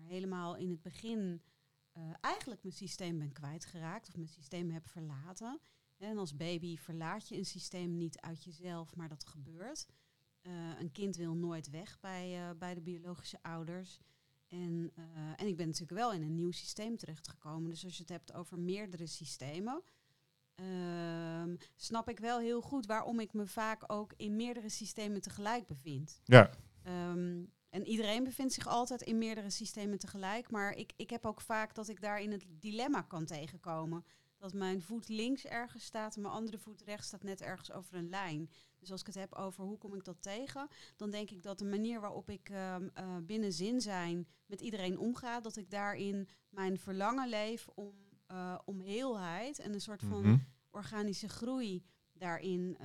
helemaal in het begin... eigenlijk mijn systeem ben kwijtgeraakt of mijn systeem heb verlaten. En als baby verlaat je een systeem niet uit jezelf, maar dat gebeurt. Een kind wil nooit weg bij de biologische ouders. En ik ben natuurlijk wel in een nieuw systeem terechtgekomen. Dus als je het hebt over meerdere systemen, snap ik wel heel goed waarom ik me vaak ook in meerdere systemen tegelijk bevind. Ja. En iedereen bevindt zich altijd in meerdere systemen tegelijk. Maar ik heb ook vaak dat ik daarin het dilemma kan tegenkomen. Dat mijn voet links ergens staat en mijn andere voet rechts staat net ergens over een lijn. Dus als ik het heb over hoe kom ik dat tegen, dan denk ik dat de manier waarop ik binnen ZinZijn met iedereen omga, dat ik daarin mijn verlangen leef om om heelheid en een soort van organische groei daarin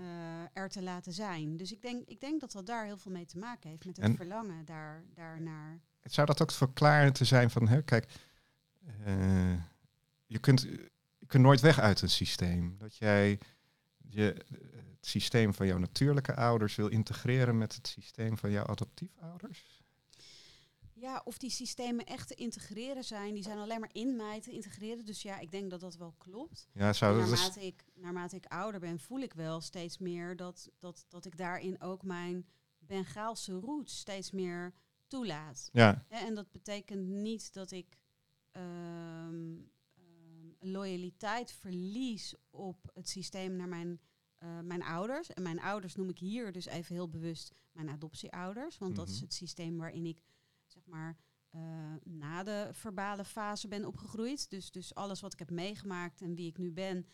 er te laten zijn. Dus ik denk dat dat daar heel veel mee te maken heeft, met het en verlangen daarnaar. Zou dat ook verklaren te zijn van, hè, kijk, je kunt nooit weg uit een systeem. Dat jij het systeem van jouw natuurlijke ouders wil integreren met het systeem van jouw adoptiefouders? Ja, of die systemen echt te integreren zijn. Die zijn alleen maar in mij te integreren. Dus ja, ik denk dat dat wel klopt. Ja, naarmate ik ouder ben, voel ik wel steeds meer dat ik daarin ook mijn Bengaalse roots steeds meer toelaat. Ja. En dat betekent niet dat ik loyaliteit verlies op het systeem naar mijn ouders. En mijn ouders noem ik hier dus even heel bewust mijn adoptieouders. Want dat is het systeem waarin ik, zeg maar, na de verbale fase ben opgegroeid. Dus alles wat ik heb meegemaakt en wie ik nu ben,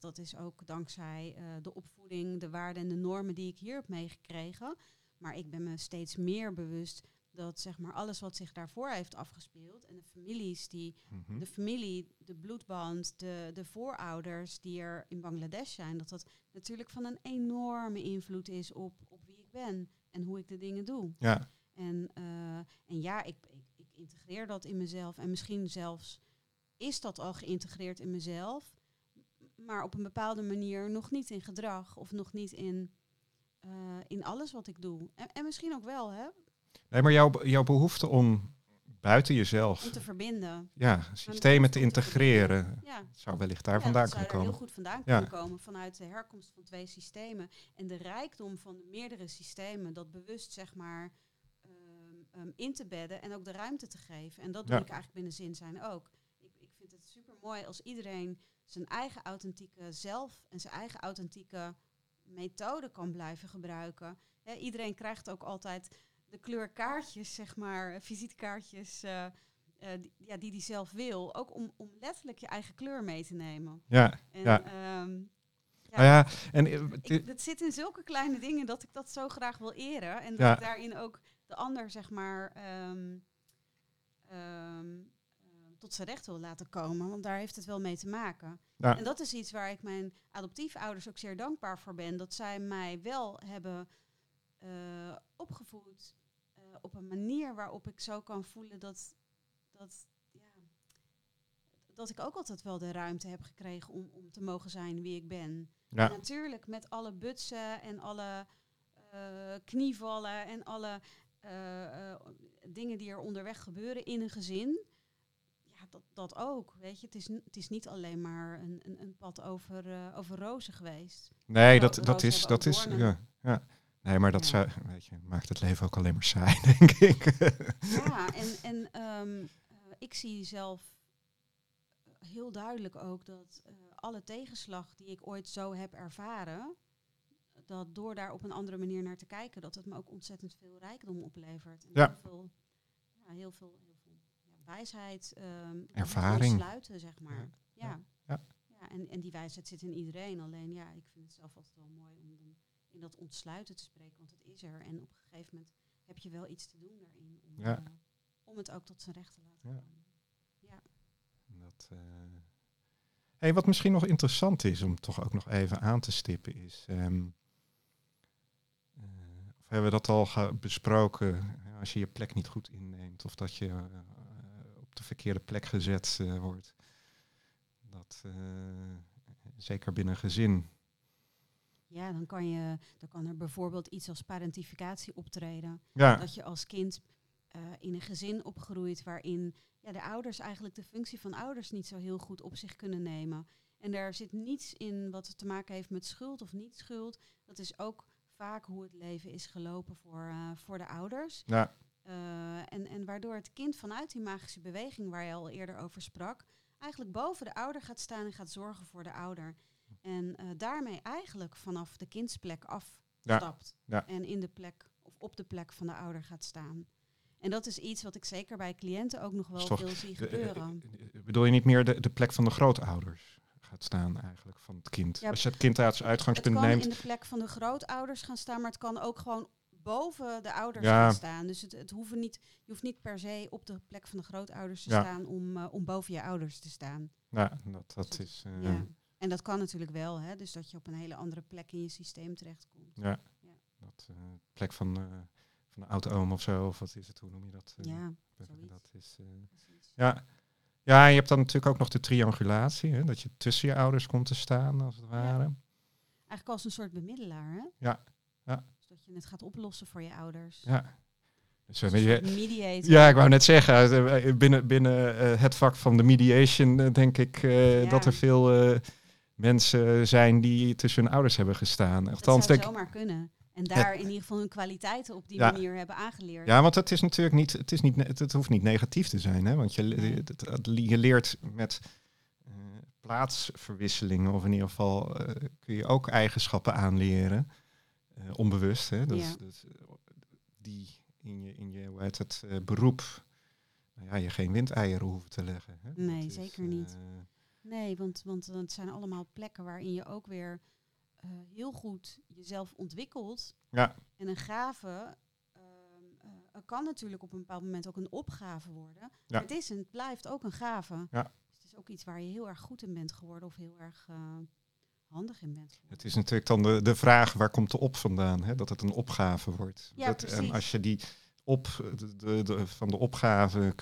dat is ook dankzij de opvoeding, de waarden en de normen die ik hier heb meegekregen. Maar ik ben me steeds meer bewust dat, zeg maar, alles wat zich daarvoor heeft afgespeeld en de families de familie, de bloedband, de voorouders die er in Bangladesh zijn, dat natuurlijk van een enorme invloed is op wie ik ben en hoe ik de dingen doe. Ja. En ja, ik integreer dat in mezelf. En misschien zelfs is dat al geïntegreerd in mezelf. Maar op een bepaalde manier nog niet in gedrag. Of nog niet in alles wat ik doe. En misschien ook wel, hè? Nee, maar jouw behoefte om buiten jezelf... Om te verbinden. Ja, systemen te integreren. Ja. Zou wellicht daar vandaan kunnen komen. Heel goed vandaan kunnen komen. Vanuit de herkomst van twee systemen. En de rijkdom van meerdere systemen. Dat bewust, zeg maar, in te bedden en ook de ruimte te geven. En dat doe ik eigenlijk binnen ZinZijn ook. Ik vind het super mooi als iedereen zijn eigen authentieke zelf en zijn eigen authentieke methode kan blijven gebruiken. He, iedereen krijgt ook altijd de kleurkaartjes, zeg maar, visitekaartjes die zelf wil. Ook om letterlijk je eigen kleur mee te nemen. Ja, en, ja. Het zit in zulke kleine dingen dat ik dat zo graag wil eren. En dat ik daarin ook de ander, zeg maar, tot zijn recht wil laten komen. Want daar heeft het wel mee te maken. Ja. En dat is iets waar ik mijn adoptiefouders ook zeer dankbaar voor ben. Dat zij mij wel hebben opgevoed op een manier waarop ik zo kan voelen dat ik ook altijd wel de ruimte heb gekregen om te mogen zijn wie ik ben. Ja. Natuurlijk met alle butsen en alle knievallen en alle dingen die er onderweg gebeuren in een gezin. Ja, dat ook. Weet je, het is niet alleen maar een pad over rozen geweest. Nee, dat is. Ja. Nee, maar dat maakt het leven ook alleen maar saai, denk ik. Ja, en ik zie zelf heel duidelijk ook dat alle tegenslag die ik ooit zo heb ervaren, dat door daar op een andere manier naar te kijken, dat het me ook ontzettend veel rijkdom oplevert. En heel veel wijsheid. Ervaring. Sluiten, zeg maar. Ja. Ja, en die wijsheid zit in iedereen. Alleen ja, ik vind het zelf altijd wel mooi om in dat ontsluiten te spreken, want het is er. En op een gegeven moment heb je wel iets te doen daarin. Om het ook tot zijn recht te laten komen. Ja. Wat misschien nog interessant is om toch ook nog even aan te stippen is... Of hebben we dat al besproken, als je je plek niet goed inneemt of dat je op de verkeerde plek gezet wordt? Dat zeker binnen een gezin. Ja, dan kan er bijvoorbeeld iets als parentificatie optreden. Ja. Dat je als kind in een gezin opgroeit waarin de ouders eigenlijk de functie van ouders niet zo heel goed op zich kunnen nemen. En daar zit niets in wat te maken heeft met schuld of niet schuld. Dat is ook vaak hoe het leven is gelopen voor de ouders. Ja. En waardoor het kind vanuit die magische beweging waar je al eerder over sprak, eigenlijk boven de ouder gaat staan en gaat zorgen voor de ouder. En daarmee eigenlijk vanaf de kindsplek afstapt. Ja. En in de plek of op de plek van de ouder gaat staan. En dat is iets wat ik zeker bij cliënten ook nog wel veel zie gebeuren. Bedoel je niet meer de plek van de grootouders gaat staan eigenlijk van het kind? Ja, als je het kind als uitgangspunt neemt... Het kan in de plek van de grootouders gaan staan, maar het kan ook gewoon boven de ouders gaan staan. Dus het hoeven niet, je hoeft niet per se op de plek van de grootouders te staan om boven je ouders te staan. Ja, dat is... En dat kan natuurlijk wel, hè? Dus dat je op een hele andere plek in je systeem terechtkomt. Ja, dat plek van de oud-oom of zo, of wat is het, hoe noem je dat? Dat is, ja, en je hebt dan natuurlijk ook nog de triangulatie, hè? Dat je tussen je ouders komt te staan, als het ware. Ja. Eigenlijk als een soort bemiddelaar, hè? Ja. Dus dat je het gaat oplossen voor je ouders. Ja. Dus mediator. Ja, ik wou net zeggen, binnen het vak van de mediation denk ik dat er veel mensen zijn die tussen hun ouders hebben gestaan. Althans, dat zou zomaar kunnen. En daar in ieder geval hun kwaliteiten op die manier hebben aangeleerd. Ja, want het is natuurlijk niet, het hoeft niet negatief te zijn, hè? Want je leert met plaatsverwisselingen, of in ieder geval kun je ook eigenschappen aanleren, onbewust, hè? Dus die in je hoe heet het, beroep, je geen windeieren hoeven te leggen. Hè? Nee, dat zeker niet. Nee, want het zijn allemaal plekken waarin je ook weer heel goed jezelf ontwikkelt. Ja. En een gave kan natuurlijk op een bepaald moment ook een opgave worden. Ja. Maar het is en het blijft ook een gave. Ja. Dus het is ook iets waar je heel erg goed in bent geworden of heel erg... handig in bent. Het is natuurlijk dan de vraag, waar komt de op vandaan? Hè? Dat het een opgave wordt. Ja, en als je die van de opgave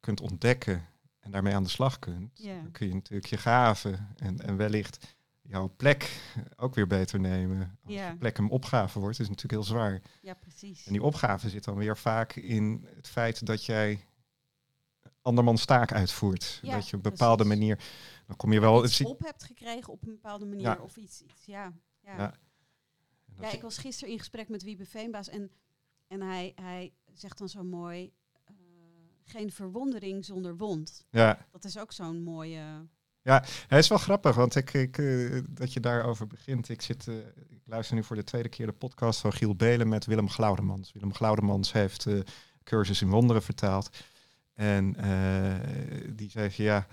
kunt ontdekken en daarmee aan de slag kunt, dan kun je natuurlijk je gaven en wellicht jouw plek ook weer beter nemen. Als je plek een opgave wordt, is het natuurlijk heel zwaar. Ja, precies. En die opgave zit dan weer vaak in het feit dat jij andermans taak uitvoert. Ja, dat je op een bepaalde manier... dan kom je wel iets op hebt gekregen op een bepaalde manier. Ja. Of iets. Ik was gisteren in gesprek met Wiebe Veenbaas. En hij zegt dan zo mooi... geen verwondering zonder wond. Ja. Dat is ook zo'n mooie... Ja, hij is wel grappig. Want ik dat je daarover begint. Ik luister nu voor de tweede keer de podcast van Giel Beelen met Willem Gloudemans. Willem Gloudemans heeft Cursus in Wonderen vertaald. En die zei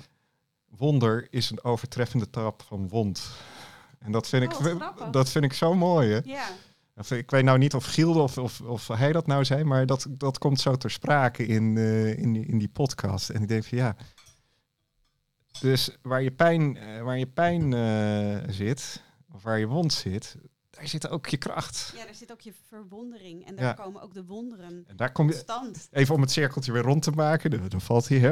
wonder is een overtreffende trap van wond. En dat vind ik zo mooi. Hè? Yeah. Ik weet nou niet of Giel of hij dat nou zei, maar dat komt zo ter sprake in die podcast. En ik denk dus waar je pijn zit, of waar je wond zit, daar zit ook je kracht. Ja, daar zit ook je verwondering. En daar komen ook de wonderen en daar kom je, stand. Even om het cirkeltje weer rond te maken. Dan valt hier, hè,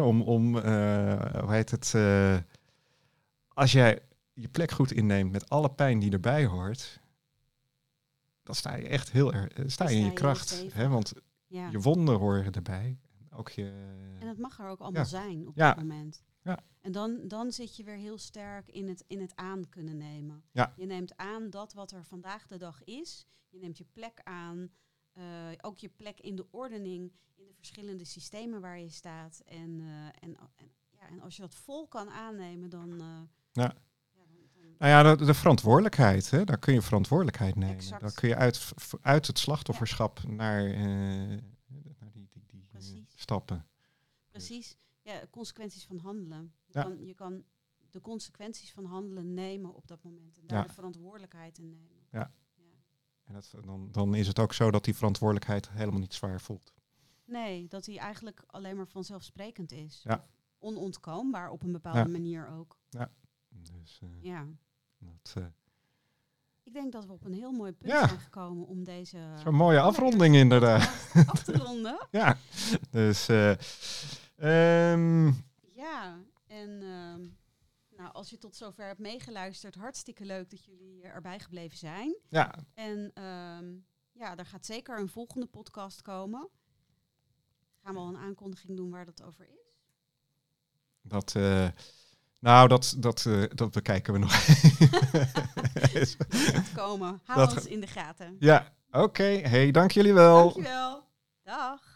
als jij je plek goed inneemt met alle pijn die erbij hoort, dan sta je echt heel erg... sta je in je kracht. Hè, want je wonden horen erbij. Ook je... En dat mag er ook allemaal zijn op dat moment. Ja. En dan zit je weer heel sterk in het aan kunnen nemen. Ja. Je neemt aan dat wat er vandaag de dag is. Je neemt je plek aan. Ook je plek in de ordening. In de verschillende systemen waar je staat. En als je dat vol kan aannemen, dan... de verantwoordelijkheid. Hè? Daar kun je verantwoordelijkheid nemen. Exact. Daar kun je uit het slachtofferschap naar die stappen. Precies. Ja, consequenties van handelen. Je kan de consequenties van handelen nemen op dat moment. En daar de verantwoordelijkheid in nemen. Ja. En dan is het ook zo dat die verantwoordelijkheid helemaal niet zwaar voelt. Nee, dat die eigenlijk alleen maar vanzelfsprekend is. Ja. Onontkoombaar op een bepaalde manier ook. Ja. Dus, ik denk dat we op een heel mooi punt zijn gekomen om deze... Zo'n mooie afronding inderdaad. Af te ronden. Ja, dus... als je tot zover hebt meegeluisterd, hartstikke leuk dat jullie erbij gebleven zijn. Ja. En er gaat zeker een volgende podcast komen. Gaan we al een aankondiging doen waar dat over is? Dat bekijken we nog. Dus moet komen. Hou ons in de gaten. Ja, oké. Hey, dank jullie wel. Dank je wel. Dag.